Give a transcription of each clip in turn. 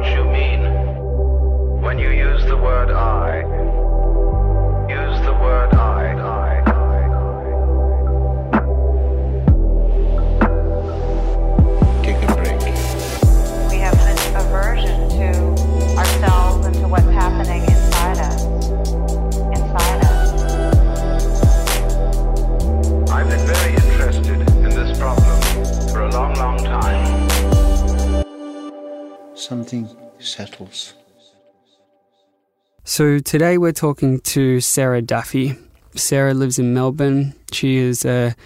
what you mean when you use the word I. Use the word I. Take a break. We have this aversion to ourselves and to what's happening inside us. I've been very interested in this problem for a long, long time. Something settles. So today we're talking to Sarah Duffy. Sarah lives in Melbourne. She is a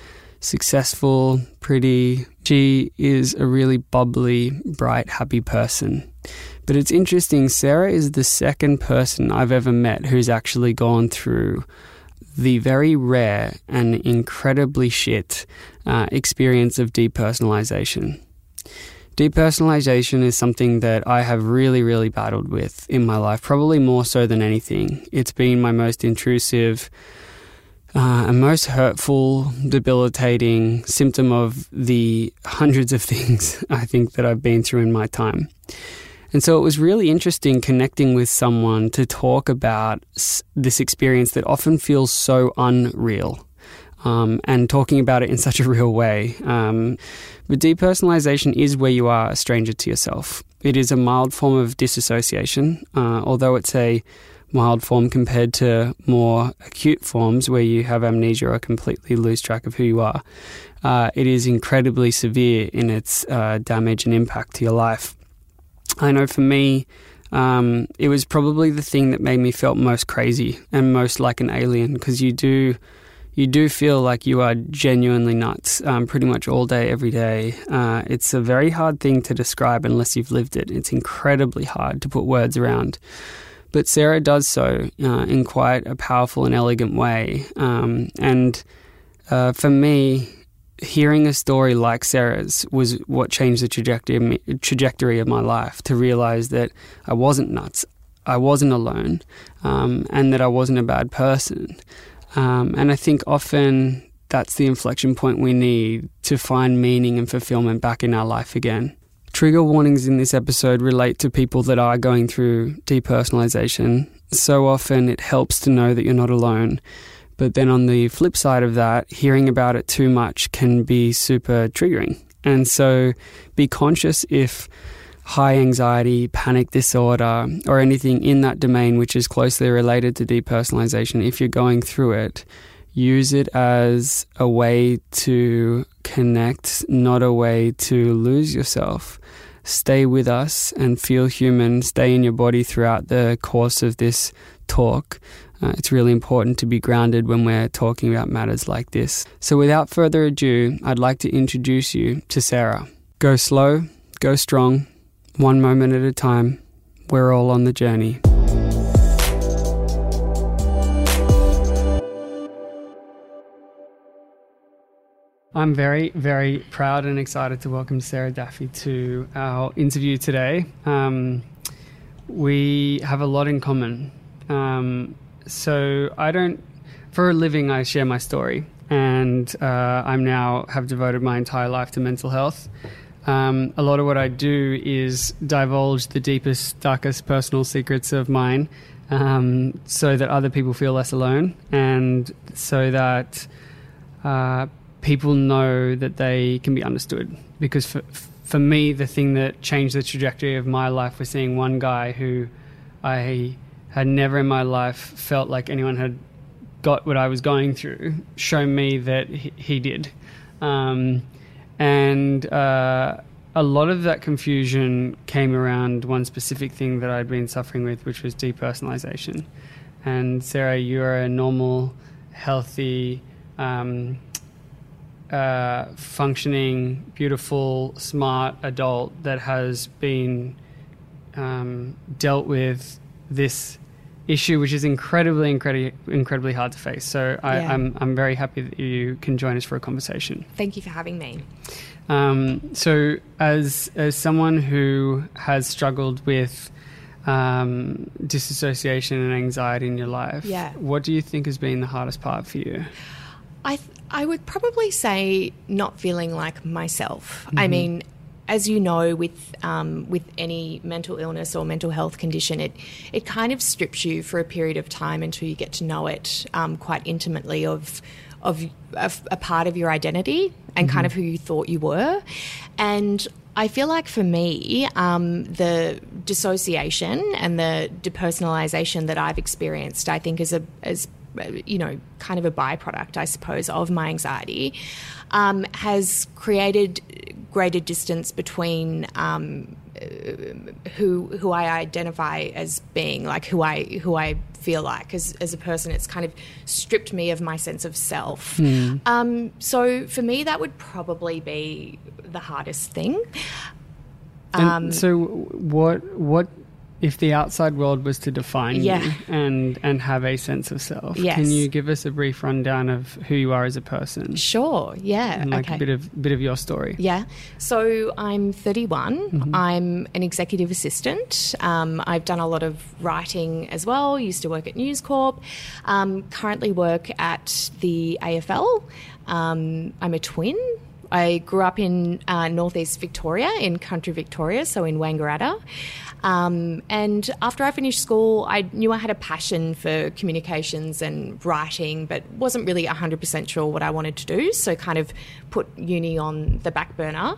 successful, pretty... She is a really bubbly, bright, happy person. But it's interesting, Sarah is the second person I've ever met who's actually gone through the very rare and incredibly shit experience of depersonalization. Depersonalization is something that I have really, really battled with in my life, probably more so than anything. It's been my most intrusive and most hurtful, debilitating symptom of the hundreds of things I think that I've been through in my time. And so it was really interesting connecting with someone to talk about this experience that often feels so unreal, and talking about it in such a real way. But depersonalization is where you are a stranger to yourself. It is a mild form of disassociation, although it's a mild form compared to more acute forms where you have amnesia or completely lose track of who you are. It is incredibly severe in its damage and impact to your life. I know for me, it was probably the thing that made me felt most crazy and most like an alien, because you do feel like you are genuinely nuts pretty much all day, every day. It's a very hard thing to describe unless you've lived it. It's incredibly hard to put words around. But Sarah does so in quite a powerful and elegant way. For me... hearing a story like Sarah's was what changed the trajectory of my life, to realise that I wasn't nuts, I wasn't alone, and that I wasn't a bad person. And I think often that's the inflection point we need to find meaning and fulfilment back in our life again. Trigger warnings in this episode relate to people that are going through depersonalization. So often it helps to know that you're not alone. But then on the flip side of that, hearing about it too much can be super triggering. And so be conscious if high anxiety, panic disorder, or anything in that domain which is closely related to depersonalization, if you're going through it, use it as a way to connect, not a way to lose yourself. Stay with us and feel human. Stay in your body throughout the course of this talk. It's really important to be grounded when we're talking about matters like this. So without further ado, I'd like to introduce you to Sarah. Go slow, go strong, one moment at a time. We're all on the journey. I'm very, very proud and excited to welcome Sarah Duffy to our interview today. We have a lot in common. So for a living, I share my story, and I have devoted my entire life to mental health. A lot of what I do is divulge the deepest, darkest personal secrets of mine, so that other people feel less alone, and so that people know that they can be understood. Because for me, the thing that changed the trajectory of my life was seeing one guy who I had never in my life felt like anyone had got what I was going through, show me that he did. A lot of that confusion came around one specific thing that I'd been suffering with, which was depersonalization. And Sarah, you're a normal, healthy, functioning, beautiful, smart adult that has been dealt with this issue, which is incredibly hard to face. So I'm very happy that you can join us for a conversation. Thank you for having me. So as someone who has struggled with disassociation and anxiety in your life, what do you think has been the hardest part for you? I would probably say not feeling like myself. Mm-hmm. I mean, as you know, with any mental illness or mental health condition, it kind of strips you for a period of time until you get to know it quite intimately of a part of your identity and kind of who you thought you were. And I feel like for me, the dissociation and the depersonalization that I've experienced, I think is you know, kind of a byproduct, I suppose, of my anxiety, has created greater distance between who I identify as being, like who I feel like as a person. It's kind of stripped me of my sense of self. So for me, that would probably be the hardest thing. And so what if the outside world was to define you and have a sense of self, can you give us a brief rundown of who you are as a person? Sure, yeah. And like a bit of your story. Yeah. So I'm 31. I'm an executive assistant. I've done a lot of writing as well. Used to work at News Corp. Currently work at the AFL. I'm a twin. I grew up in northeast Victoria, in country Victoria, so in Wangaratta. And after I finished school, I knew I had a passion for communications and writing, but wasn't really 100% sure what I wanted to do, so kind of put uni on the back burner.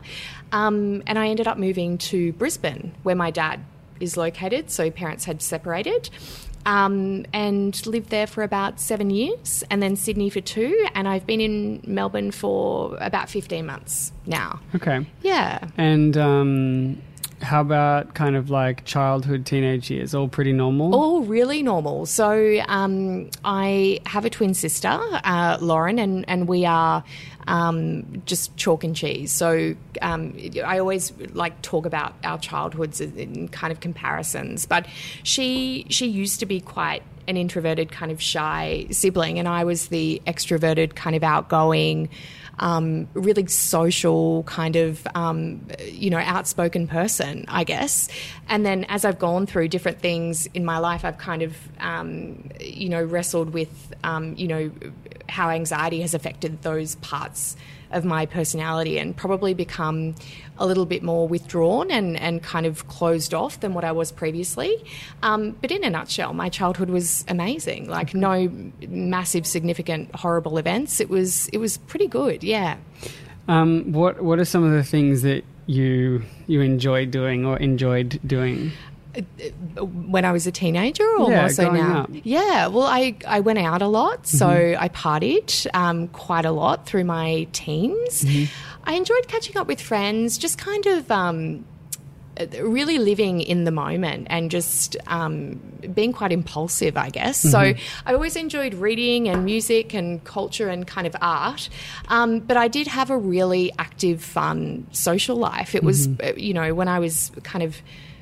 And I ended up moving to Brisbane, where my dad is located, so parents had separated. And lived there for about 7 years and then Sydney for 2, and I've been in Melbourne for about 15 months now. Okay. Yeah. And how about kind of like childhood, teenage years? All pretty normal? All really normal. So I have a twin sister, Lauren, and we are just chalk and cheese. So I always like talk about our childhoods in kind of comparisons. But she used to be quite an introverted, kind of shy sibling, and I was the extroverted, kind of outgoing, really social, kind of you know, outspoken person, I guess. And then as I've gone through different things in my life, I've kind of you know, wrestled with you know, how anxiety has affected those parts of my personality, and probably become a little bit more withdrawn and kind of closed off than what I was previously. But in a nutshell, my childhood was amazing. Like, no massive, significant, horrible events. It was pretty good, yeah. What are some of the things that you enjoyed doing? When I was a teenager, or more so now? Up. Yeah, well, I went out a lot, so I partied quite a lot through my teens. I enjoyed catching up with friends, just kind of really living in the moment and just being quite impulsive, I guess. So I always enjoyed reading and music and culture and kind of art, but I did have a really active, fun social life. It was, you know, when I was kind of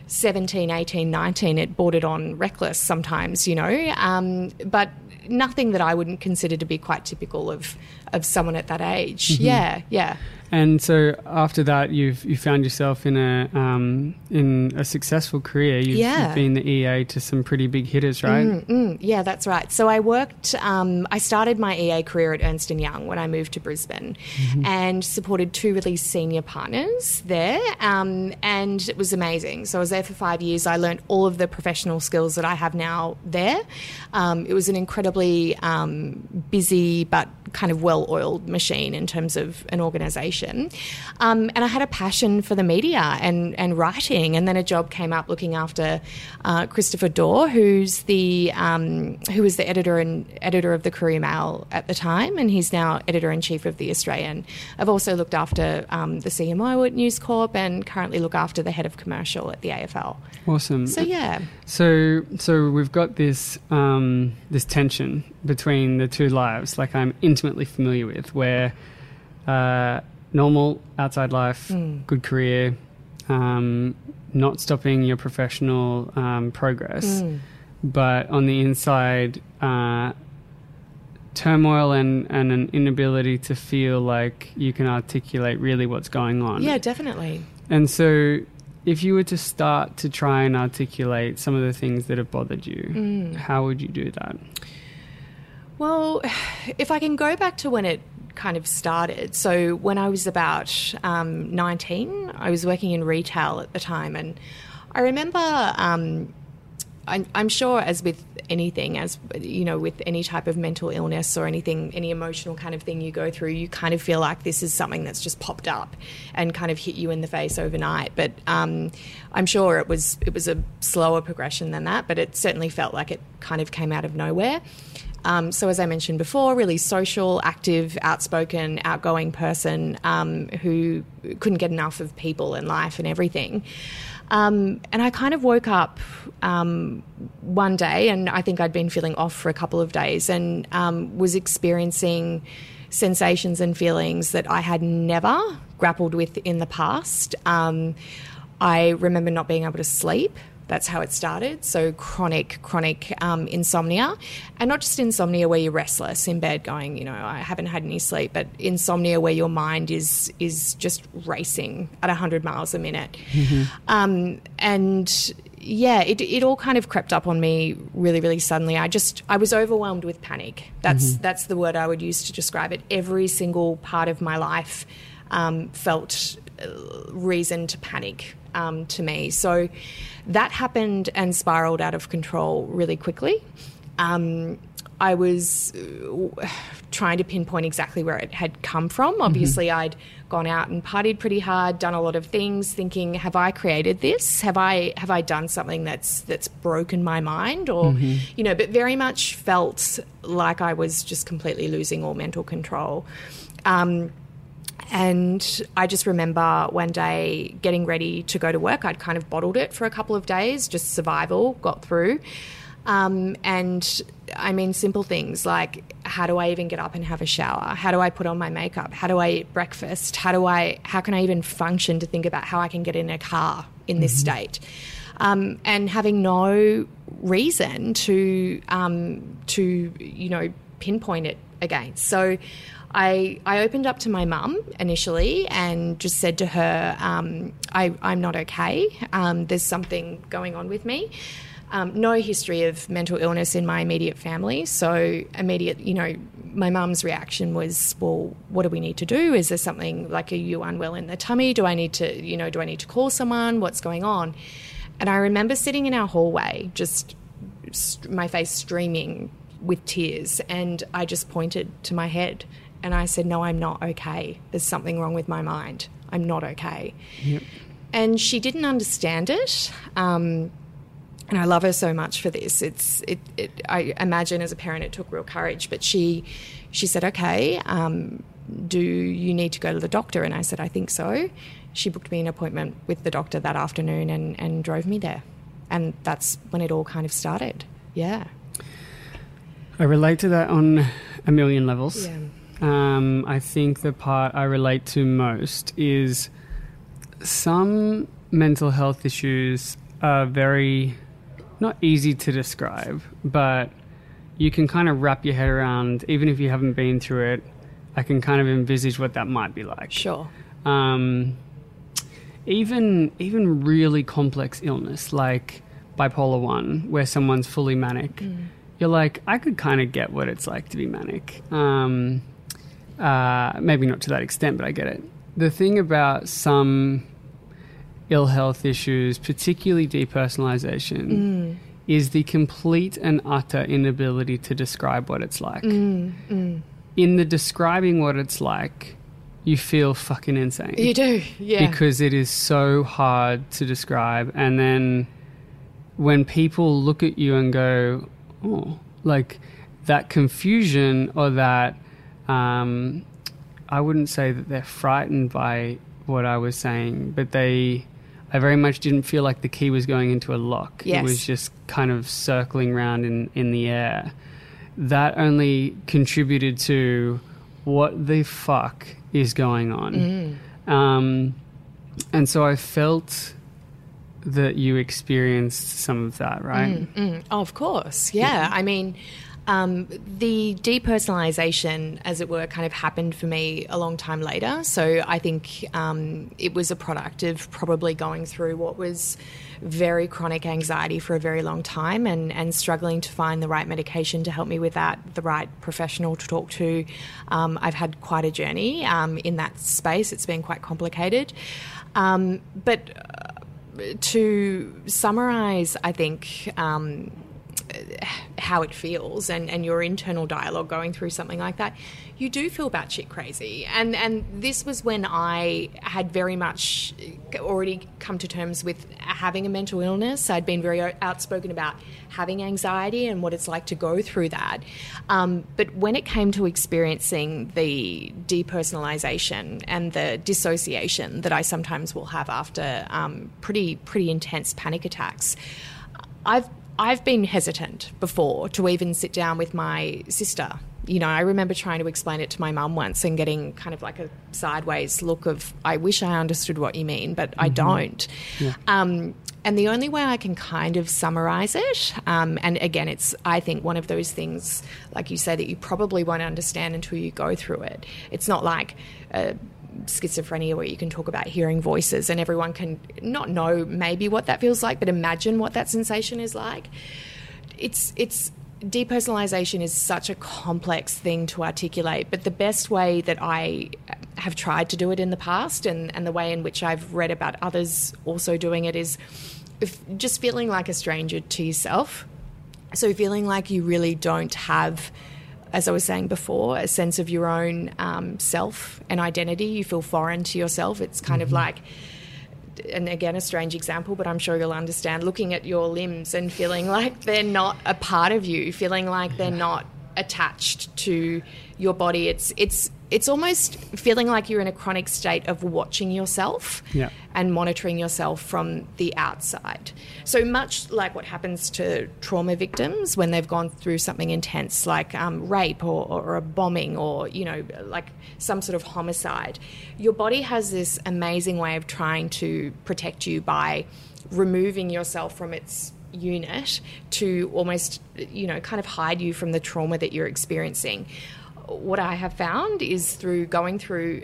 17, 18, 19, it bordered on reckless sometimes, you know, but nothing that I wouldn't consider to be quite typical of someone at that age. Yeah, yeah. And so after that, you found yourself in a successful career. You've been the EA to some pretty big hitters, right? Yeah, that's right. So I worked. I started my EA career at Ernst & Young when I moved to Brisbane, and supported 2 really senior partners there. And it was amazing. So I was there for 5 years. I learned all of the professional skills that I have now there. It was an incredibly busy but kind of well-oiled machine in terms of an organisation. And I had a passion for the media and writing, and then a job came up looking after Christopher Dore, who was the editor of the Courier Mail at the time, and he's now editor-in-chief of the Australian. I've also looked after the CMO at News Corp, and currently look after the head of commercial at the AFL. Awesome. So yeah. So we've got this this tension between the two lives, like I'm intimately familiar with, where normal outside life, good career, not stopping your professional progress, but on the inside, turmoil and an inability to feel like you can articulate really what's going on. Yeah, definitely. And so if you were to start to try and articulate some of the things that have bothered you, how would you do that? Well, if I can go back to when it kind of started. So when I was about 19, I was working in retail at the time, and I remember I'm sure, as with anything, as you know, with any type of mental illness or anything, any emotional kind of thing you go through, you kind of feel like this is something that's just popped up and kind of hit you in the face overnight. But I'm sure it was a slower progression than that, but it certainly felt like it kind of came out of nowhere. So as I mentioned before, really social, active, outspoken, outgoing person who couldn't get enough of people and life and everything. And I kind of woke up one day, and I think I'd been feeling off for a couple of days, and was experiencing sensations and feelings that I had never grappled with in the past. I remember not being able to sleep. That's how it started. So chronic insomnia, and not just insomnia where you're restless in bed going, you know, I haven't had any sleep, but insomnia where your mind is just racing at 100 miles a minute. Mm-hmm. And yeah, it all kind of crept up on me really, really suddenly. I was overwhelmed with panic. That's the word I would use to describe it. Every single part of my life felt reason to panic to me. So that happened and spiraled out of control really quickly. I was trying to pinpoint exactly where it had come from. Obviously, mm-hmm. I'd gone out and partied pretty hard, done a lot of things, thinking, have I created this? Have I done something that's broken my mind? Or, mm-hmm. you know, but very much felt like I was just completely losing all mental control. And I just remember one day getting ready to go to work. I'd kind of bottled it for a couple of days, just survival, got through. And I mean, simple things like, how do I even get up and have a shower? How do I put on my makeup? How do I eat breakfast? How can I even function to think about how I can get in a car in mm-hmm. this state? And having no reason to you know, pinpoint it against. So I opened up to my mum initially and just said to her, I'm not okay. There's something going on with me. No history of mental illness in my immediate family. So you know, my mum's reaction was, well, what do we need to do? Is there something like, are you unwell in the tummy? Do I need to call someone? What's going on? And I remember sitting in our hallway, just my face streaming with tears. And I just pointed to my head. And I said, no, I'm not okay. There's something wrong with my mind. I'm not okay. Yep. And she didn't understand it. And I love her so much for this. I imagine as a parent it took real courage. But she said, okay, do you need to go to the doctor? And I said, I think so. She booked me an appointment with the doctor that afternoon and drove me there. And that's when it all kind of started. Yeah. I relate to that on a million levels. Yeah. I think the part I relate to most is some mental health issues are very not easy to describe, but you can kind of wrap your head around, even if you haven't been through it. I can kind of envisage what that might be like. Sure. Even really complex illness like bipolar 1, where someone's fully manic, you're like, I could kind of get what it's like to be manic. Maybe not to that extent, but I get it. The thing about some ill health issues, particularly depersonalization, is the complete and utter inability to describe what it's like. In the describing what it's like, you feel fucking insane. You do, yeah. Because it is so hard to describe. And then when people look at you and go, oh, like that confusion or that... I wouldn't say that they're frightened by what I was saying, but I very much didn't feel like the key was going into a lock. Yes. It was just kind of circling around in the air. That only contributed to what the fuck is going on. And so I felt that you experienced some of that, right? Oh, of course, yeah. I mean... The depersonalisation, as it were, kind of happened for me a long time later. So I think it was a product of probably going through what was very chronic anxiety for a very long time, and struggling to find the right medication to help me with that, the right professional to talk to. I've had quite a journey in that space. It's been quite complicated. But to summarise, I think... how it feels and your internal dialogue going through something like that, you do feel batshit crazy. And this was when I had very much already come to terms with having a mental illness. I'd been very outspoken about having anxiety and what it's like to go through that. But when it came to experiencing the depersonalisation and the dissociation that I sometimes will have after pretty intense panic attacks, I've been hesitant before to even sit down with my sister. You know, I remember trying to explain it to my mum once and getting kind of like a sideways look of, I wish I understood what you mean, but I don't. Yeah. And the only way I can kind of summarise it, and again, it's, I think, one of those things, like you say, that you probably won't understand until you go through it. It's not like... schizophrenia, where you can talk about hearing voices and everyone can not know maybe what that feels like, but imagine what that sensation is like. It's depersonalization is such a complex thing to articulate, but the best way that I have tried to do it in the past, and the way in which I've read about others also doing it, is just feeling like a stranger to yourself. So feeling like you really don't have, as I was saying before, a sense of your own self and identity. You feel foreign to yourself. It's kind of like, and again, a strange example, but I'm sure you'll understand, looking at your limbs and feeling like they're not a part of you, feeling like they're not attached to your body. It's almost feeling like you're in a chronic state of watching yourself and monitoring yourself from the outside. So much like what happens to trauma victims when they've gone through something intense like rape or a bombing, or, you know, like some sort of homicide, your body has this amazing way of trying to protect you by removing yourself from its unit to almost, you know, kind of hide you from the trauma that you're experiencing. What I have found is through going through,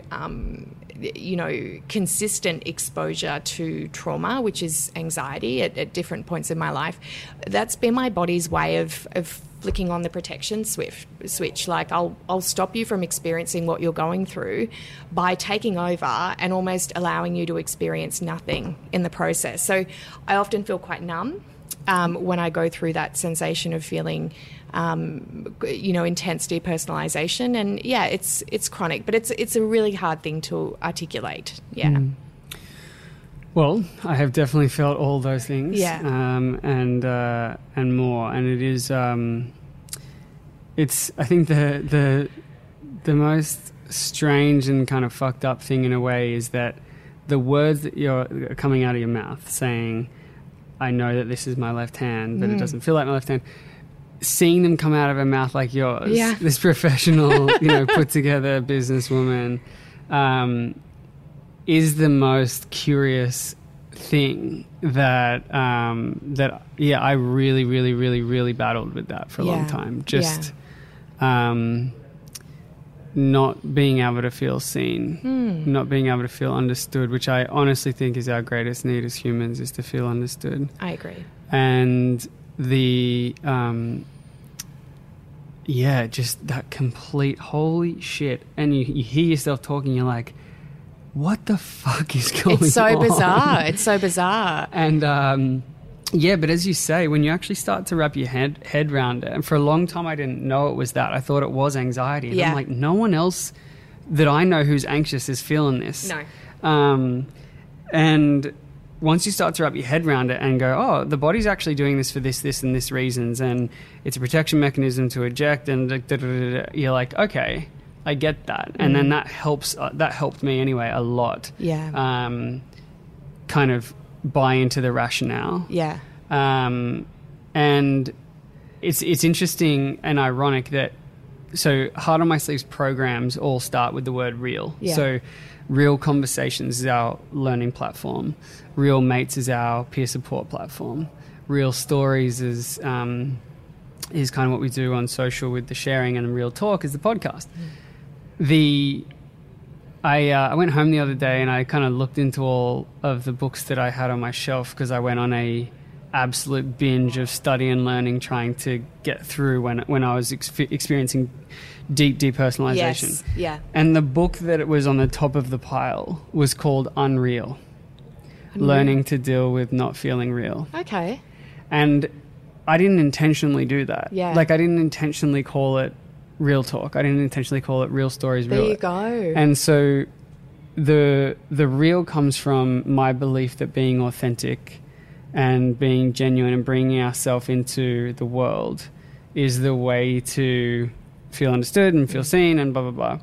you know, consistent exposure to trauma, which is anxiety at different points in my life, that's been my body's way of flicking on the protection switch. Like, I'll stop you from experiencing what you're going through by taking over and almost allowing you to experience nothing in the process. So I often feel quite numb when I go through that sensation of feeling, you know, intense depersonalization. And yeah, it's chronic, but it's a really hard thing to articulate. Yeah. Well, I have definitely felt all those things. Yeah. And more. And it is, it's, I think the most strange and kind of fucked up thing in a way is that the words that you're coming out of your mouth saying, I know that this is my left hand, but it doesn't feel like my left hand. Seeing them come out of a mouth like yours, this professional, you know, put together businesswoman, is the most curious thing that, I really, really, really, really battled with that for a long time. Just not being able to feel seen, not being able to feel understood, which I honestly think is our greatest need as humans, is to feel understood. I agree. And the just that complete holy shit, and you hear yourself talking, you're like, what the fuck is going on? It's so bizarre. And but as you say, when you actually start to wrap your head around it, and for a long time I didn't know it was that. I thought it was anxiety, and I'm like, no one else that I know who's anxious is feeling this. And once you start to wrap your head around it and go, oh, the body's actually doing this for this, this, and this reasons, and it's a protection mechanism to eject, and you're like, okay, I get that. And then that helps. That helped me anyway a lot. Yeah. Kind of buy into the rationale. Yeah. And it's interesting and ironic that, so Heart on My Sleeve's programs all start with the word real. Yeah. So Real Conversations is our learning platform. Real Mates is our peer support platform. Real Stories is is kind of what we do on social with the sharing and real talk is the podcast. I went home the other day and I kind of looked into all of the books that I had on my shelf because I went on a absolute binge of study and learning trying to get through when I was experiencing deep depersonalization. Yes, yeah. And the book that it was on the top of the pile was called Unreal. Learning to deal with not feeling real. Okay. And I didn't intentionally do that. Yeah. Like I didn't intentionally call it real talk. I didn't intentionally call it real stories. There you go. And so the real comes from my belief that being authentic and being genuine and bringing ourselves into the world is the way to feel understood and feel seen and blah, blah,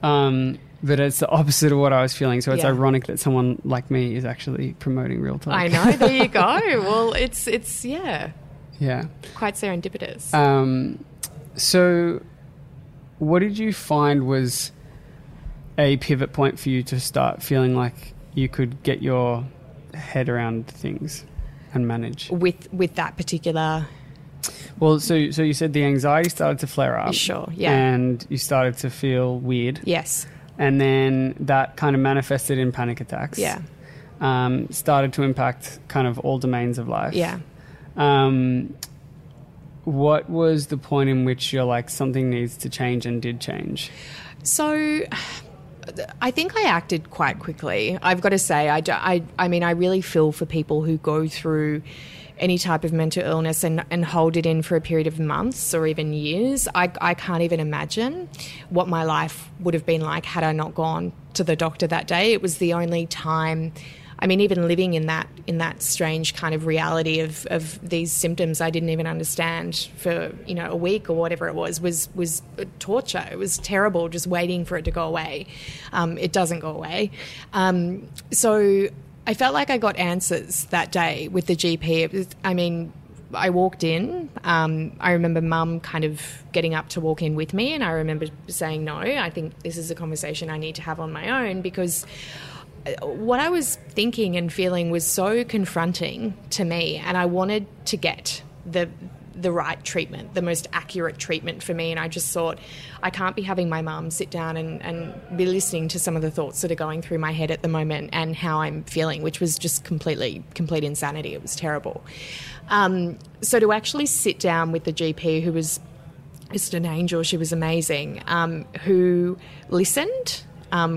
blah. But it's the opposite of what I was feeling. So it's ironic that someone like me is actually promoting real talk. I know. There you go. Well, it's yeah. Yeah. Quite serendipitous. So what did you find was a pivot point for you to start feeling like you could get your head around things and manage? With that particular... Well, so you said the anxiety started to flare up. Sure, yeah. And you started to feel weird. Yes. And then that kind of manifested in panic attacks. Yeah. Started to impact kind of all domains of life. Yeah. What was the point in which you're like, something needs to change, and did change? So I think I acted quite quickly. I've got to say, I mean, I really feel for people who go through any type of mental illness and hold it in for a period of months or even years. I can't even imagine what my life would have been like had I not gone to the doctor that day. It was the only time, I mean, even living in that strange kind of reality of these symptoms I didn't even understand for, you know, a week or whatever it was torture. It was terrible just waiting for it to go away. It doesn't go away. So I felt like I got answers that day with the GP. I walked in. I remember Mum kind of getting up to walk in with me, and I remember saying, no, I think this is a conversation I need to have on my own, because what I was thinking and feeling was so confronting to me, and I wanted to get the right treatment, the most accurate treatment for me. And I just thought, I can't be having my mum sit down and be listening to some of the thoughts that are going through my head at the moment and how I'm feeling, which was just complete insanity. It was terrible. So to actually sit down with the GP, who was just an angel, she was amazing, who listened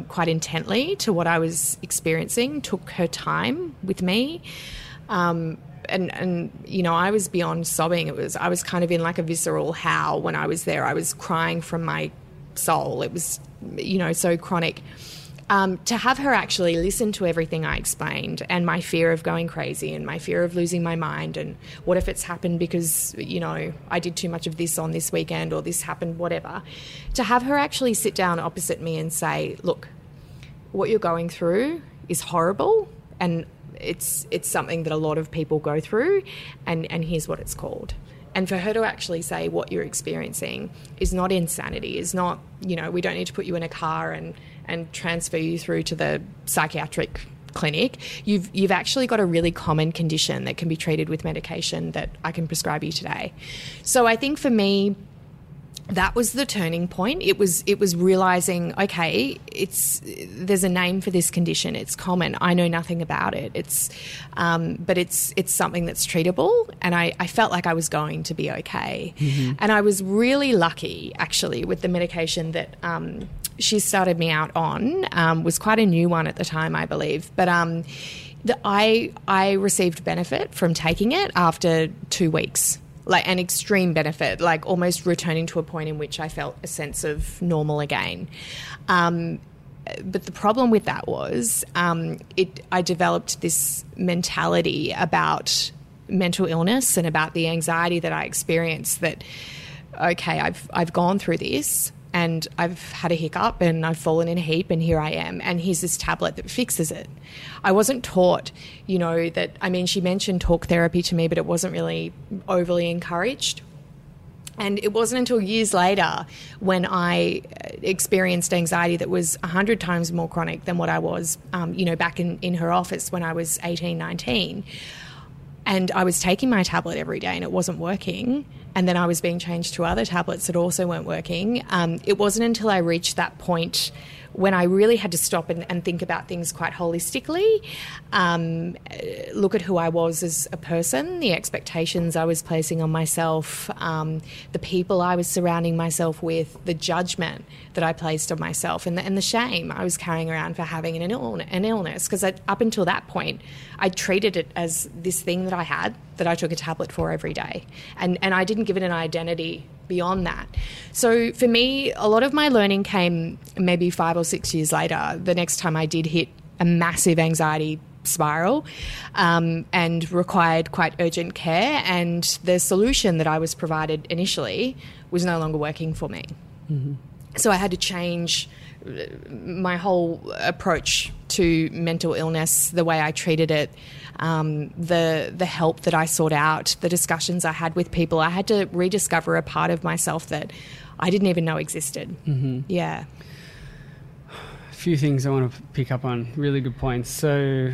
quite intently to what I was experiencing, took her time with me, and you know, I was beyond sobbing. I was kind of in like a visceral howl when I was there. I was crying from my soul. It was, you know, so chronic. To have her actually listen to everything I explained, and my fear of going crazy and my fear of losing my mind and what if it's happened because, you know, I did too much of this on this weekend or this happened, whatever. To have her actually sit down opposite me and say, look, what you're going through is horrible and it's something that a lot of people go through, and here's what it's called. And for her to actually say what you're experiencing is not insanity, is not, you know, we don't need to put you in a car and transfer you through to the psychiatric clinic. You've actually got a really common condition that can be treated with medication that I can prescribe you today. So I think for me, that was the turning point. It was realizing, okay, there's a name for this condition. It's common. I know nothing about it. But it's something that's treatable, and I felt like I was going to be okay. Mm-hmm. And I was really lucky, actually, with the medication that she started me out on. Was quite a new one at the time, I believe, but I received benefit from taking it after 2 weeks. Like an extreme benefit, like almost returning to a point in which I felt a sense of normal again. But the problem with that was I developed this mentality about mental illness and about the anxiety that I experienced that, okay, I've gone through this and I've had a hiccup and I've fallen in a heap and here I am, and here's this tablet that fixes it. I wasn't taught, you know, that, I mean, she mentioned talk therapy to me, but it wasn't really overly encouraged. And it wasn't until years later when I experienced anxiety that was 100 times more chronic than what I was, you know, back in her office when I was 18, 19. And I was taking my tablet every day and it wasn't working. And then I was being changed to other tablets that also weren't working. It wasn't until I reached that point when I really had to stop and think about things quite holistically, look at who I was as a person, the expectations I was placing on myself, the people I was surrounding myself with, the judgment that I placed on myself, and the shame I was carrying around for having an illness. Because up until that point, I treated it as this thing that I had, that I took a tablet for every day. And I didn't give it an identity beyond that. So for me, a lot of my learning came maybe 5 or 6 years later, the next time I did hit a massive anxiety spiral and required quite urgent care, and the solution that I was provided initially was no longer working for me. Mm-hmm. So I had to change my whole approach to mental illness, the way I treated it, the help that I sought out, the discussions I had with people. I had to rediscover a part of myself that I didn't even know existed. Mm-hmm. Yeah. A few things I want to pick up on, really good points. So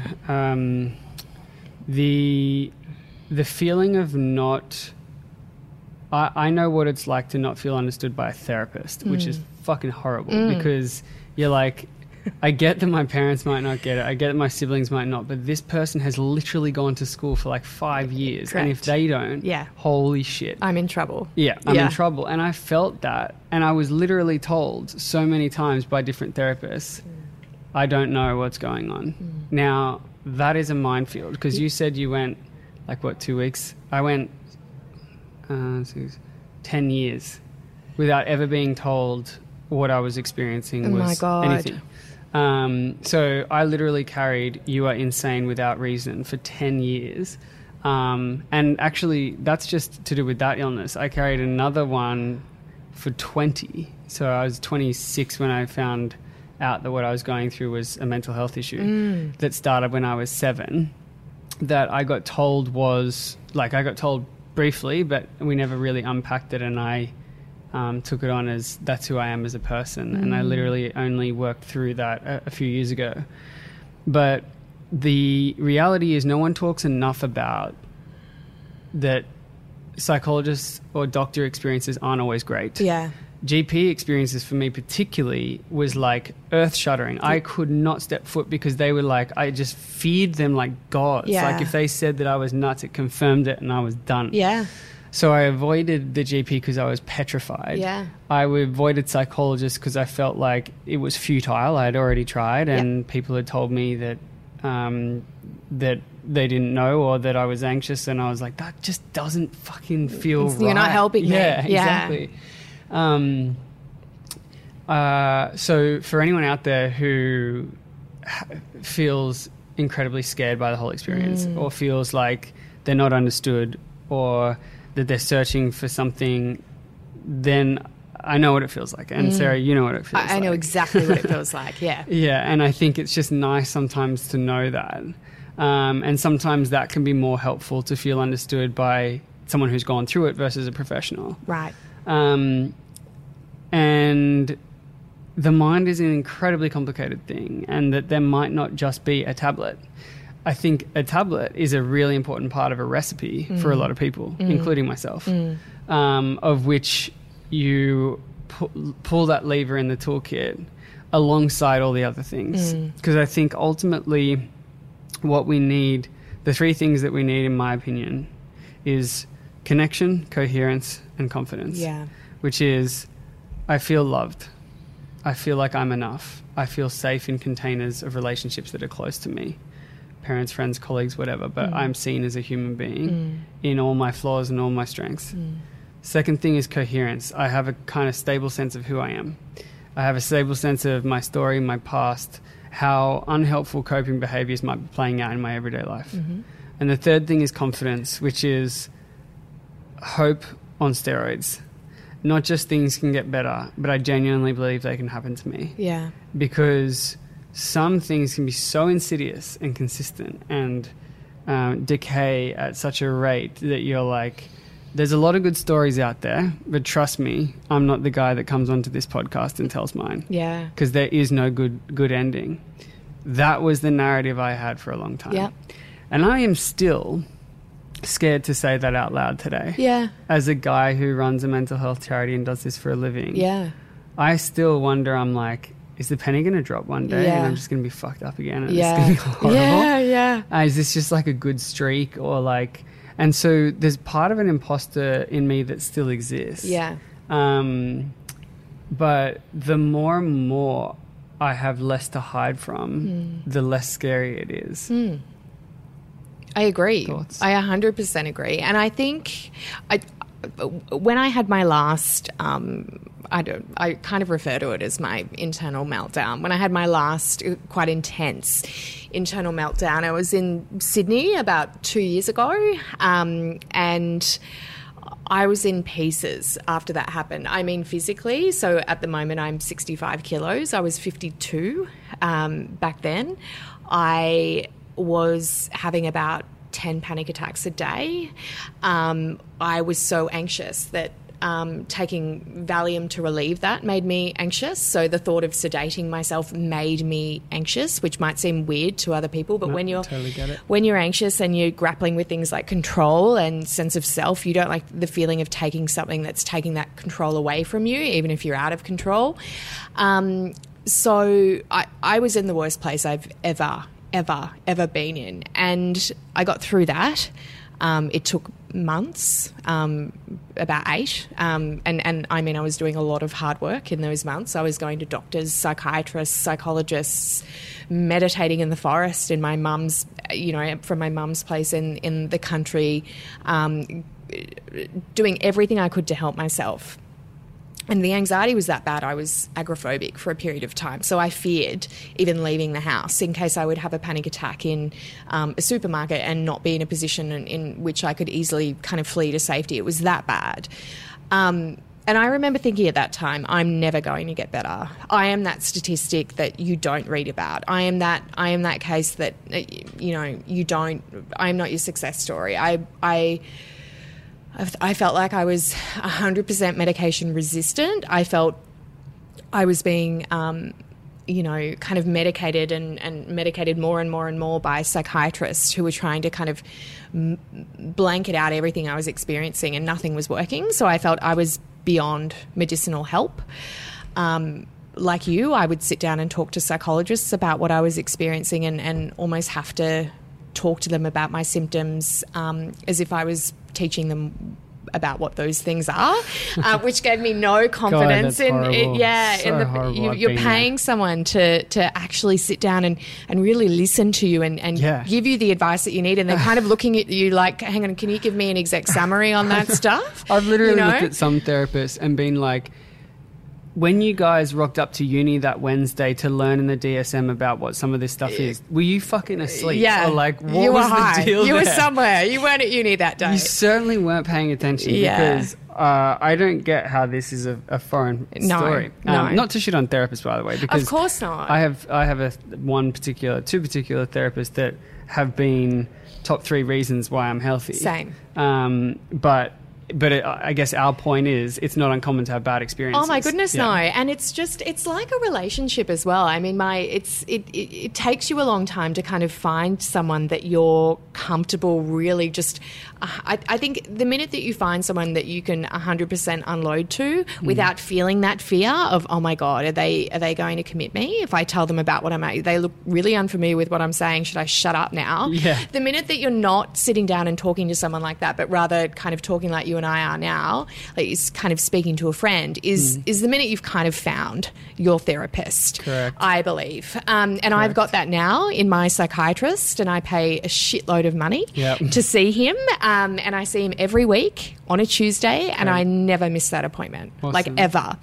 the feeling of not... I know what it's like to not feel understood by a therapist, which is fucking horrible because you're like, I get that my parents might not get it. I get that my siblings might not, but this person has literally gone to school for like 5 years. Correct. And if they don't, holy shit. I'm in trouble. Yeah, I'm in trouble. And I felt that, and I was literally told so many times by different therapists, I don't know what's going on. Now, that is a minefield because you said you went like, what, 2 weeks? I went... 10 years without ever being told what I was experiencing was anything. So I literally carried "you are insane without reason" for 10 years. And actually that's just to do with that illness. I carried another one for 20. So I was 26 when I found out that what I was going through was a mental health issue that started when I was 7, that I got told was like, I got told briefly, but we never really unpacked it, and I took it on as that's who I am as a person, and I literally only worked through that a few years ago. But the reality is no one talks enough about that psychologists or doctor experiences aren't always great. Yeah. GP experiences for me particularly was like earth shuddering. I could not step foot because they were like, I just feared them like gods. Yeah. Like if they said that I was nuts, it confirmed it and I was done. Yeah. So I avoided the GP because I was petrified. Yeah. I avoided psychologists because I felt like it was futile. I had already tried and people had told me that that they didn't know or that I was anxious, and I was like, that just doesn't fucking feel right. You're not helping me. Yeah, exactly. So for anyone out there who feels incredibly scared by the whole experience or feels like they're not understood or that they're searching for something, then I know what it feels like. And Sarah, you know what it feels like. I know exactly what it feels like, yeah. Yeah, and I think it's just nice sometimes to know that. And sometimes that can be more helpful to feel understood by someone who's gone through it versus a professional. Right. And the mind is an incredibly complicated thing, and that there might not just be a tablet. I think a tablet is a really important part of a recipe for a lot of people, including myself, of which you pull that lever in the toolkit alongside all the other things. Because I think ultimately what we need, the three things that we need in my opinion, is connection, coherence, and confidence. Yeah. Which is, I feel loved. I feel like I'm enough. I feel safe in containers of relationships that are close to me. Parents, friends, colleagues, whatever. But I'm seen as a human being in all my flaws and all my strengths. Second thing is coherence. I have a kind of stable sense of who I am. I have a stable sense of my story, my past, how unhelpful coping behaviours might be playing out in my everyday life. Mm-hmm. And the third thing is confidence, which is hope on steroids. Not just things can get better, but I genuinely believe they can happen to me. Yeah. Because some things can be so insidious and consistent and decay at such a rate that you're like, there's a lot of good stories out there, but trust me, I'm not the guy that comes onto this podcast and tells mine. Yeah. Because there is no good ending. That was the narrative I had for a long time. Yeah. And I am still scared to say that out loud today. Yeah. As a guy who runs a mental health charity and does this for a living. Yeah. I still wonder, I'm like, is the penny going to drop one day and I'm just going to be fucked up again and it's going to be horrible? Yeah, yeah. Is this just like a good streak or like... And so there's part of an imposter in me that still exists. Yeah. But the more and more I have less to hide from, the less scary it is. Mm. I agree. Thoughts? I 100% agree. And I think when I had my last, I kind of refer to it as my internal meltdown. When I had my last quite intense internal meltdown, I was in Sydney about 2 years ago, and I was in pieces after that happened. I mean, physically. So at the moment, I'm 65 kilos. I was 52 back then. I was having about 10 panic attacks a day. I was so anxious that taking Valium to relieve that made me anxious. So the thought of sedating myself made me anxious, which might seem weird to other people, but when you're anxious and you're grappling with things like control and sense of self, you don't like the feeling of taking something that's taking that control away from you, even if you're out of control. So I was in the worst place I've ever been in, and I got through that. It took months, about 8. And I mean, I was doing a lot of hard work in those months. I was going to doctors, psychiatrists, psychologists, meditating in the forest in my mum's, from my mum's place in the country, doing everything I could to help myself. And the anxiety was that bad. I was agoraphobic for a period of time. So I feared even leaving the house in case I would have a panic attack in a supermarket and not be in a position in which I could easily kind of flee to safety. It was that bad. And I remember thinking at that time, I'm never going to get better. I am that statistic that you don't read about. I am that case that, I am not your success story. I felt like I was 100% medication resistant. I felt I was being, kind of medicated and medicated more and more and more by psychiatrists who were trying to kind of blanket out everything I was experiencing, and nothing was working. So I felt I was beyond medicinal help. Like you, I would sit down and talk to psychologists about what I was experiencing and almost have to talk to them about my symptoms as if I was teaching them about what those things are, which gave me no confidence. You're paying someone to actually sit down and really listen to you and give you the advice that you need, and they're kind of looking at you like, hang on, can you give me an exact summary on that stuff? I've literally looked at some therapists and been like, when you guys rocked up to uni that Wednesday to learn in the DSM about what some of this stuff is, were you fucking asleep? Yeah. Or like, what you were was high. The deal You there? Were somewhere. You weren't at uni that day. You certainly weren't paying attention because I don't get how this is a foreign story. No. Not to shit on therapists, by the way. Because of course not. I have two particular therapists that have been top 3 reasons why I'm healthy. Same. But I guess our point is it's not uncommon to have bad experiences. Oh, my goodness, no. And it's like a relationship as well. I mean, it takes you a long time to kind of find someone that you're comfortable really just I think the minute that you find someone that you can 100% unload to without feeling that fear of, oh, my God, are they going to commit me if I tell them about what I'm at? They look really unfamiliar with what I'm saying. Should I shut up now? Yeah. The minute that you're not sitting down and talking to someone like that, but rather kind of talking like you and I are now, like is kind of speaking to a friend, is the minute you've kind of found your therapist. Correct. I believe. And I've got that now in my psychiatrist, and I pay a shitload of money to see him. And I see him every week on a Tuesday, and I never miss that appointment, like ever.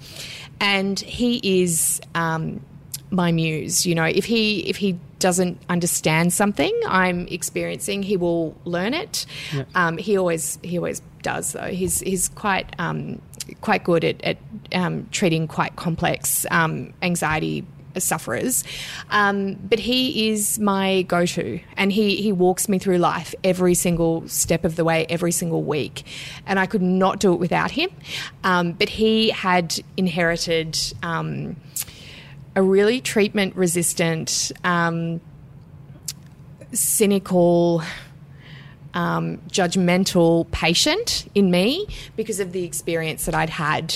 And he is my muse. If he doesn't understand something I'm experiencing, he will learn it. Yeah. He always does though. He's quite quite good at treating quite complex anxiety sufferers, but he is my go-to, and he walks me through life every single step of the way, every single week, and I could not do it without him. But he had inherited a really treatment-resistant, cynical, judgmental patient in me because of the experience that I'd had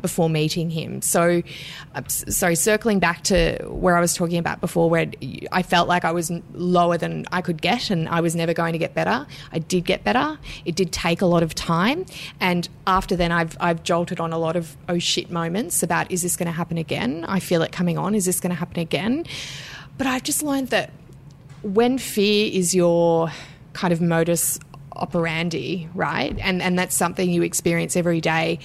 before meeting him. So circling back to where I was talking about before, where I felt like I was lower than I could get and I was never going to get better. I did get better. It did take a lot of time, and after then I've jolted on a lot of oh shit moments about, is this going to happen again? I feel it coming on. Is this going to happen again? But I've just learned that when fear is your kind of modus operandi, right? And that's something you experience every day.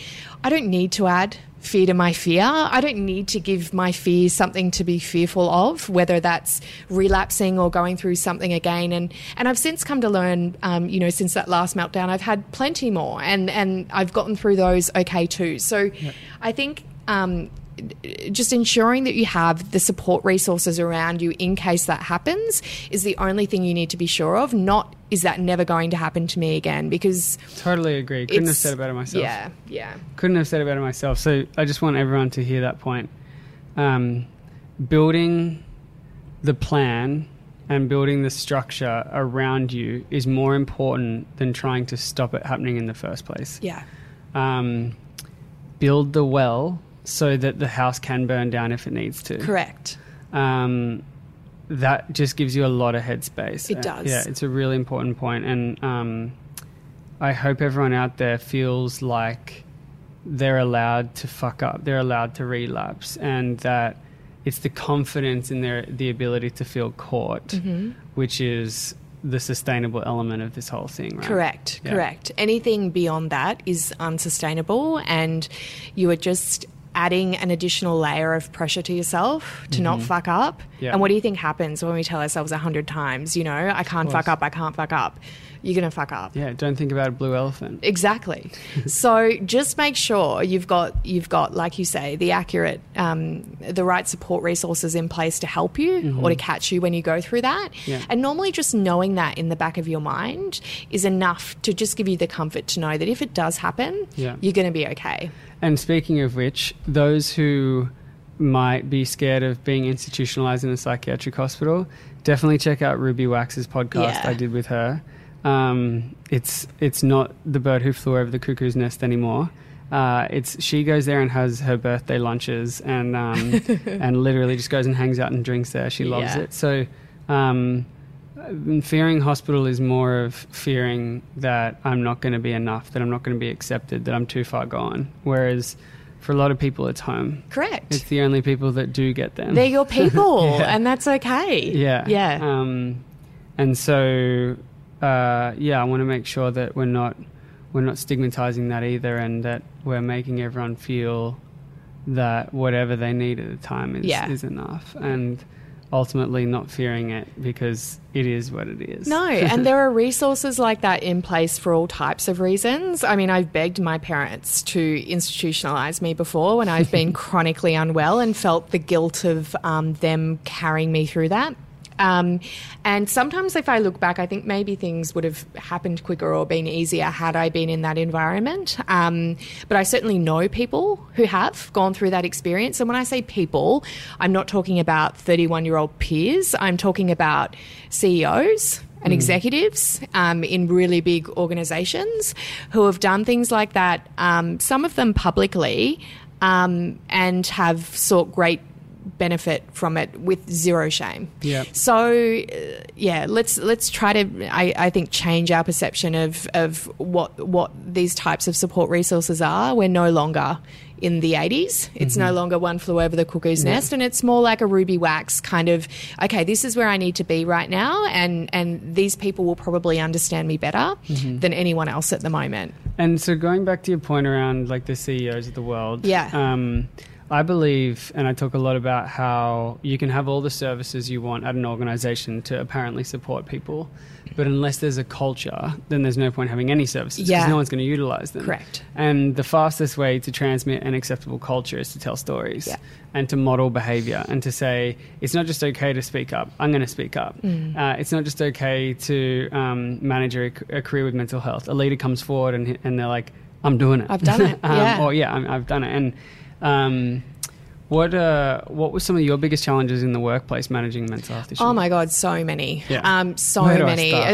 I don't need to add fear to my fear. I don't need to give my fear something to be fearful of, whether that's relapsing or going through something again. And I've since come to learn, since that last meltdown, I've had plenty more and I've gotten through those okay too. So yep. I think just ensuring that you have the support resources around you in case that happens is the only thing you need to be sure of, not is that never going to happen to me again, because... Totally agree. Couldn't have said it better myself. Yeah. Couldn't have said it better myself. So I just want everyone to hear that point. Building the plan and building the structure around you is more important than trying to stop it happening in the first place. Yeah. Build the well... so that the house can burn down if it needs to. Correct. That just gives you a lot of headspace. It does. Yeah, it's a really important point. And I hope everyone out there feels like they're allowed to fuck up, they're allowed to relapse, and that it's the confidence in the ability to feel caught, mm-hmm. which is the sustainable element of this whole thing, right? Correct. Anything beyond that is unsustainable, and you are just... adding an additional layer of pressure to yourself to mm-hmm. not fuck up. Yep. And what do you think happens when we tell ourselves 100 times, I can't fuck up, I can't fuck up? You're going to fuck up. Yeah, don't think about a blue elephant. Exactly. So just make sure you've got, like you say, the accurate, the right support resources in place to help you mm-hmm. or to catch you when you go through that. Yeah. And normally just knowing that in the back of your mind is enough to just give you the comfort to know that if it does happen, yeah. you're going to be okay. And speaking of which, those who might be scared of being institutionalized in a psychiatric hospital, definitely check out Ruby Wax's podcast I did with her. It's not The Bird Who Flew Over the Cuckoo's Nest anymore. She goes there and has her birthday lunches and and literally just goes and hangs out and drinks there. She loves it. So fearing hospital is more of fearing that I'm not going to be enough, that I'm not going to be accepted, that I'm too far gone. Whereas for a lot of people, it's home. Correct. It's the only people that do get them. They're your people and that's okay. Yeah. Yeah. I want to make sure that we're not stigmatizing that either, and that we're making everyone feel that whatever they need at the time is enough. And ultimately not fearing it, because it is what it is. No, and there are resources like that in place for all types of reasons. I mean, I've begged my parents to institutionalise me before when I've been chronically unwell and felt the guilt of them carrying me through that. And sometimes if I look back, I think maybe things would have happened quicker or been easier had I been in that environment. But I certainly know people who have gone through that experience. And when I say people, I'm not talking about 31-year-old peers. I'm talking about CEOs and executives in really big organisations who have done things like that, some of them publicly, and have sought great benefit from it with zero shame. Yeah. So let's try to I think change our perception of what these types of support resources are. We're no longer in the 80s. It's no longer One Flew Over the Cuckoo's Nest, and it's more like a Ruby Wax kind of, okay, this is where I need to be right now, and these people will probably understand me better than anyone else at the moment. And so going back to your point around like the CEOs of the world, I believe, and I talk a lot about how you can have all the services you want at an organization to apparently support people, but unless there's a culture, then there's no point having any services because no one's going to utilize them. Correct. And the fastest way to transmit an acceptable culture is to tell stories and to model behavior and to say, it's not just okay to speak up, I'm going to speak up. It's not just okay to manage a career with mental health. A leader comes forward and they're like, I'm doing it. I've done it. I've done it. What were some of your biggest challenges in the workplace managing mental health issues? Oh my God, so many. Yeah.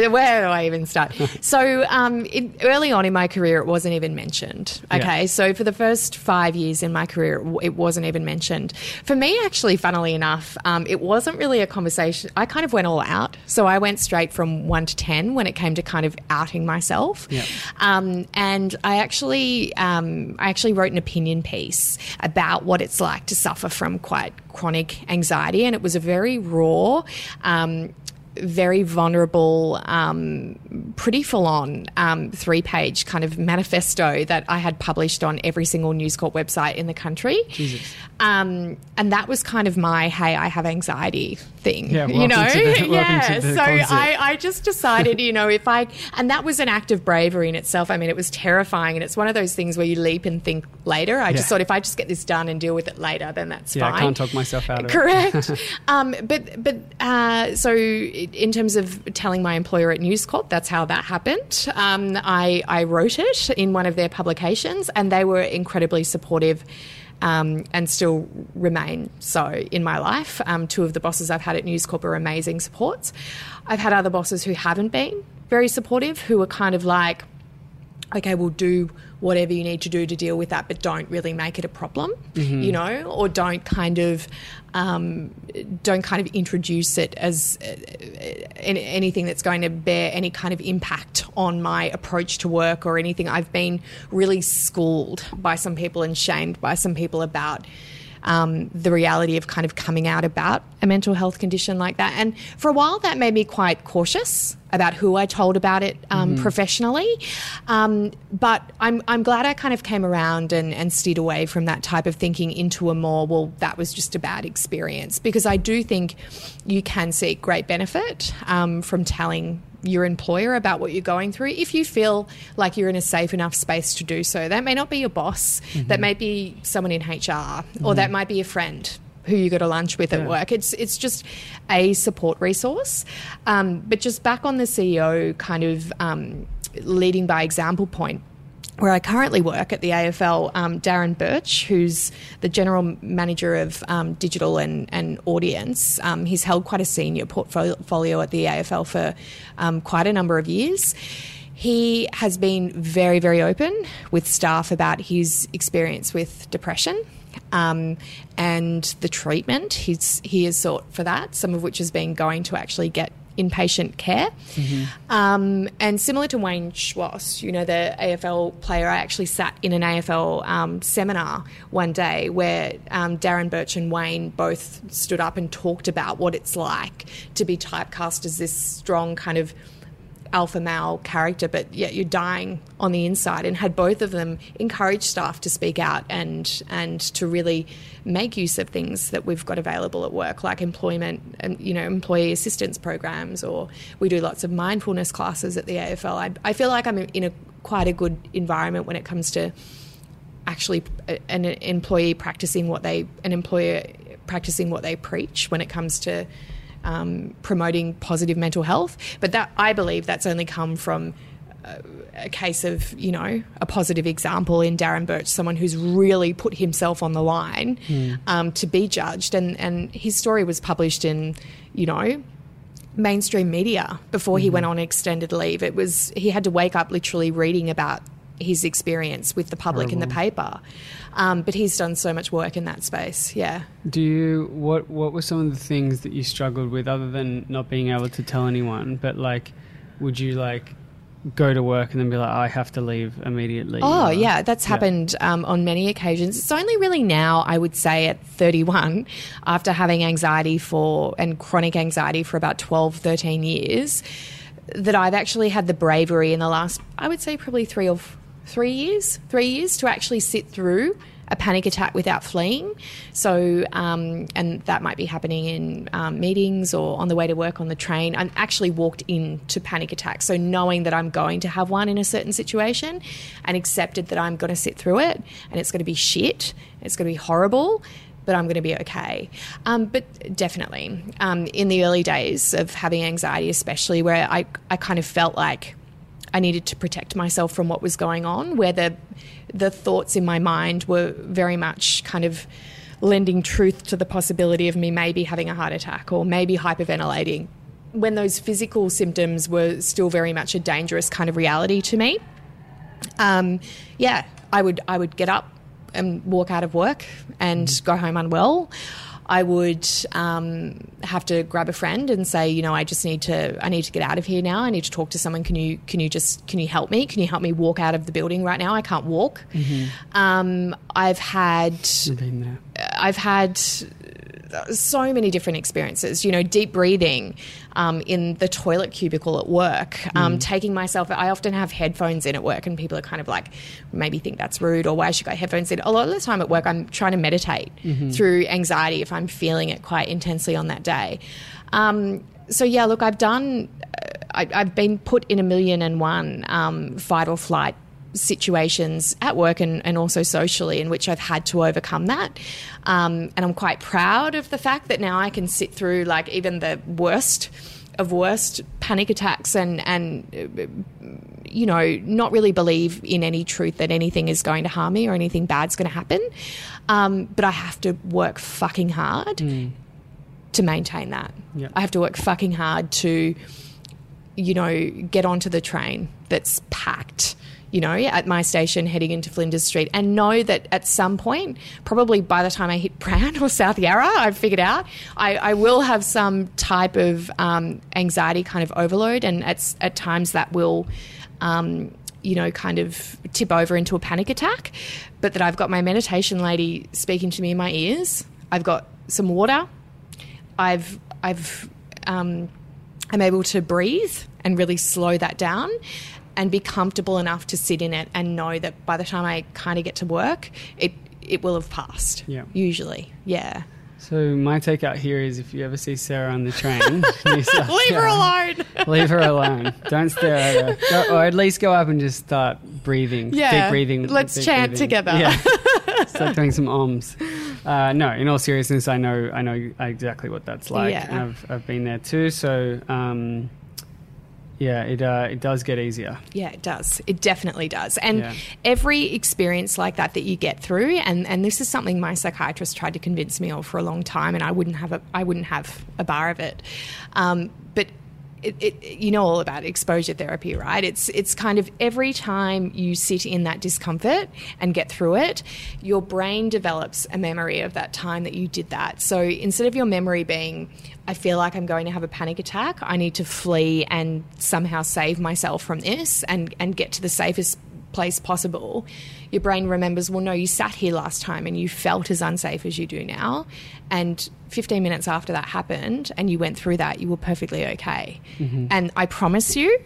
Where do I even start? Early on in my career, it wasn't even mentioned. Okay, yeah. So for the first 5 years in my career, it wasn't even mentioned. For me, actually, funnily enough, it wasn't really a conversation. I kind of went all out. So I went straight from 1 to 10 when it came to kind of outing myself. Yeah. And I actually wrote an opinion piece about what it's like to suffer from quite chronic anxiety, and it was a very raw, very vulnerable, pretty full-on 3-page kind of manifesto that I had published on every single News Corp website in the country. Jesus. And that was kind of my, hey, I have anxiety thing, so I just decided, and that was an act of bravery in itself. I mean, it was terrifying, and it's one of those things where you leap and think later. I just thought, if I just get this done and deal with it later, then that's fine. I can't talk myself out of it. Correct. So in terms of telling my employer at News Corp, that's how that happened. I wrote it in one of their publications, and they were incredibly supportive. And still remain so in my life. Two of the bosses I've had at News Corp are amazing supports. I've had other bosses who haven't been very supportive, who are kind of like, okay, we'll do whatever you need to do to deal with that, but don't really make it a problem, mm-hmm. Or don't kind of introduce it as anything that's going to bear any kind of impact on my approach to work or anything. I've been really schooled by some people and shamed by some people about the reality of kind of coming out about a mental health condition like that. And for a while that made me quite cautious about who I told about it professionally. But I'm glad I kind of came around and steered away from that type of thinking into a more, well, that was just a bad experience, because I do think you can see great benefit from telling your employer about what you're going through if you feel like you're in a safe enough space to do so. That may not be your boss, mm-hmm. that may be someone in HR, mm-hmm. or that might be a friend who you go to lunch with at work. It's just a support resource. But just back on the CEO kind of leading by example point, where I currently work at the AFL, Darren Birch, who's the general manager of digital and audience, he's held quite a senior portfolio at the AFL for quite a number of years. He has been very, very open with staff about his experience with depression and the treatment he has sought for that, some of which has been going to actually get inpatient care. Mm-hmm. And similar to Wayne Schwoss, the AFL player, I actually sat in an AFL seminar one day where Darren Birch and Wayne both stood up and talked about what it's like to be typecast as this strong kind of alpha male character, but yet you're dying on the inside, and had both of them encourage staff to speak out and to really make use of things that we've got available at work, like employment and employee assistance programs, or we do lots of mindfulness classes at the AFL. I feel like I'm in quite a good environment when it comes to actually an employer practicing what they preach when it comes to promoting positive mental health. But that, I believe, that's only come from a case of, a positive example in Darren Birch, someone who's really put himself on the line to be judged. And his story was published in, mainstream media before he went on extended leave. He had to wake up literally reading about his experience with the public in the paper. But he's done so much work in that space, yeah. What were some of the things that you struggled with, other than not being able to tell anyone, but would you go to work and then be like, I have to leave immediately? Oh, yeah, that's happened on many occasions. It's only really now, I would say, at 31, after having anxiety and chronic anxiety for about 12, 13 years, that I've actually had the bravery in the last, I would say, probably three years to actually sit through a panic attack without fleeing. So, and that might be happening in meetings or on the way to work on the train. I'm actually walked into panic attacks. So knowing that I'm going to have one in a certain situation, and accepted that I'm going to sit through it, and it's going to be shit, it's going to be horrible, but I'm going to be okay. But definitely, in the early days of having anxiety, especially, where I kind of felt like I needed to protect myself from what was going on, where the thoughts in my mind were very much kind of lending truth to the possibility of me maybe having a heart attack or maybe hyperventilating, when those physical symptoms were still very much a dangerous kind of reality to me. I would get up and walk out of work and go home unwell. I would have to grab a friend and say, you know, I need to get out of here now. I need to talk to someone. Can you help me? Can you help me walk out of the building right now? I can't walk. Mm-hmm. I've had so many different experiences, you know, deep breathing in the toilet cubicle at work, taking myself, I often have headphones in at work and people are kind of like, maybe think that's rude or why should I have headphones in? A lot of the time at work I'm trying to meditate through anxiety if I'm feeling it quite intensely on that day. I've been put in 1,000,001 fight or flight situations at work and also socially in which I've had to overcome that. And I'm quite proud of the fact that now I can sit through like even the worst of worst panic attacks and you know, not really believe in any truth that anything is going to harm me or anything bad's going to happen. But I have to work fucking hard to maintain that. Yep. I have to work fucking hard to, you know, get onto the train that's packed, you know, at my station heading into Flinders Street and know that at some point, probably by the time I hit Pran or South Yarra, I've figured out, I will have some type of anxiety kind of overload and at times that will, you know, kind of tip over into a panic attack, but that I've got my meditation lady speaking to me in my ears. I've got some water. I'm able to breathe and really slow that down and be comfortable enough to sit in it and know that by the time I kind of get to work, it will have passed, usually. Yeah. So my take out here is if you ever see Sarah on the train... Leave her alone. Don't stare at her. Or at least go up and just start breathing, deep breathing. Let's chant together. Yeah. Start doing some OMs. No, in all seriousness, I know exactly what that's like. Yeah. And I've been there too, so... Yeah, it does get easier. Yeah, it does. It definitely does. And every experience like that you get through, and this is something my psychiatrist tried to convince me of for a long time, and I wouldn't have a bar of it. But you know all about exposure therapy, right? It's kind of every time you sit in that discomfort and get through it, your brain develops a memory of that time that you did that. So instead of your memory being, I feel like I'm going to have a panic attack, I need to flee and somehow save myself from this and get to the safest place possible, your brain remembers, well, no, you sat here last time and you felt as unsafe as you do now, and 15 minutes after that happened and you went through that, you were perfectly okay. Mm-hmm. And I promise you,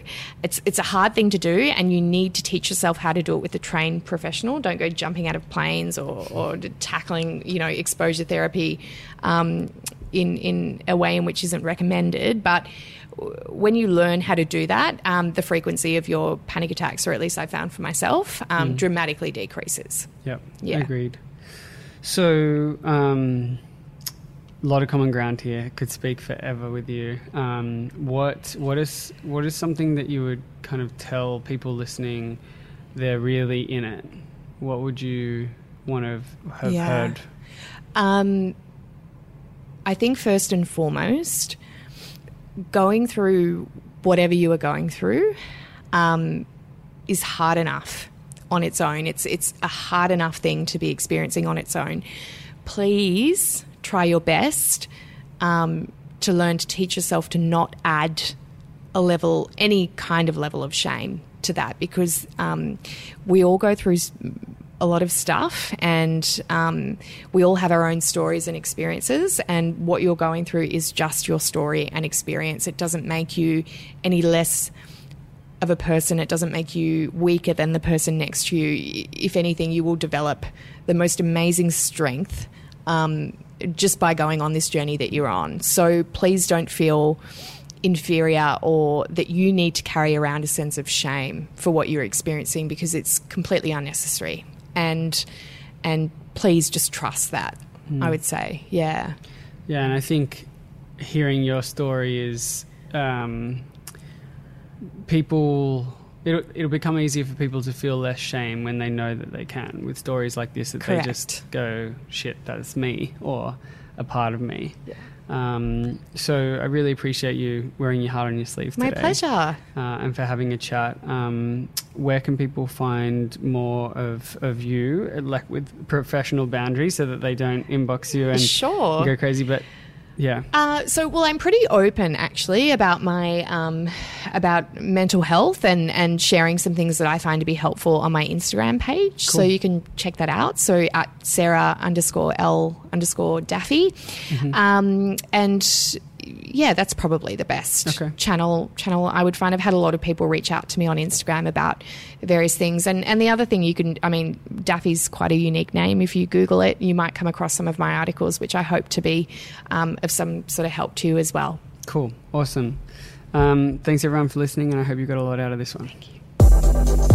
it's a hard thing to do and you need to teach yourself how to do it with a trained professional. Don't go jumping out of planes or tackling, you know, exposure therapy in a way in which isn't recommended. But when you learn how to do that, the frequency of your panic attacks, or at least I found for myself, dramatically decreases. Yep. Yeah, agreed. So a lot of common ground here. Could speak forever with you. What is something that you would kind of tell people listening? They're really in it. What would you want to have heard? I think first and foremost, going through whatever you are going through is hard enough on its own. It's a hard enough thing to be experiencing on its own. Please try your best to learn to teach yourself to not add any kind of level of shame to that, because we all go through a lot of stuff and we all have our own stories and experiences, and what you're going through is just your story and experience. It doesn't make you any less of a person. It doesn't make you weaker than the person next to you. If anything, you will develop the most amazing strength just by going on this journey that you're on. So please don't feel inferior or that you need to carry around a sense of shame for what you're experiencing, because it's completely unnecessary. And please just trust that, I would say. Yeah. Yeah, and I think hearing your story is people It'll become easier for people to feel less shame when they know that they can, with stories like this, that Correct. They just go, shit, that's me, or a part of me. Yeah. So I really appreciate you wearing your heart on your sleeve today. My pleasure. And for having a chat. Where can people find more of you, like with professional boundaries, so that they don't inbox you and sure. go crazy? But yeah. So, I'm pretty open actually about my about mental health and sharing some things that I find to be helpful on my Instagram page. Cool. So you can check that out. So at Sarah_L_Daffy. Mm-hmm. Yeah, that's probably the best okay. channel I would find. I've had a lot of people reach out to me on Instagram about various things. And the other thing Daffy's quite a unique name. If you Google it, you might come across some of my articles, which I hope to be of some sort of help to you as well. Cool. Awesome. Thanks, everyone, for listening, and I hope you got a lot out of this one. Thank you.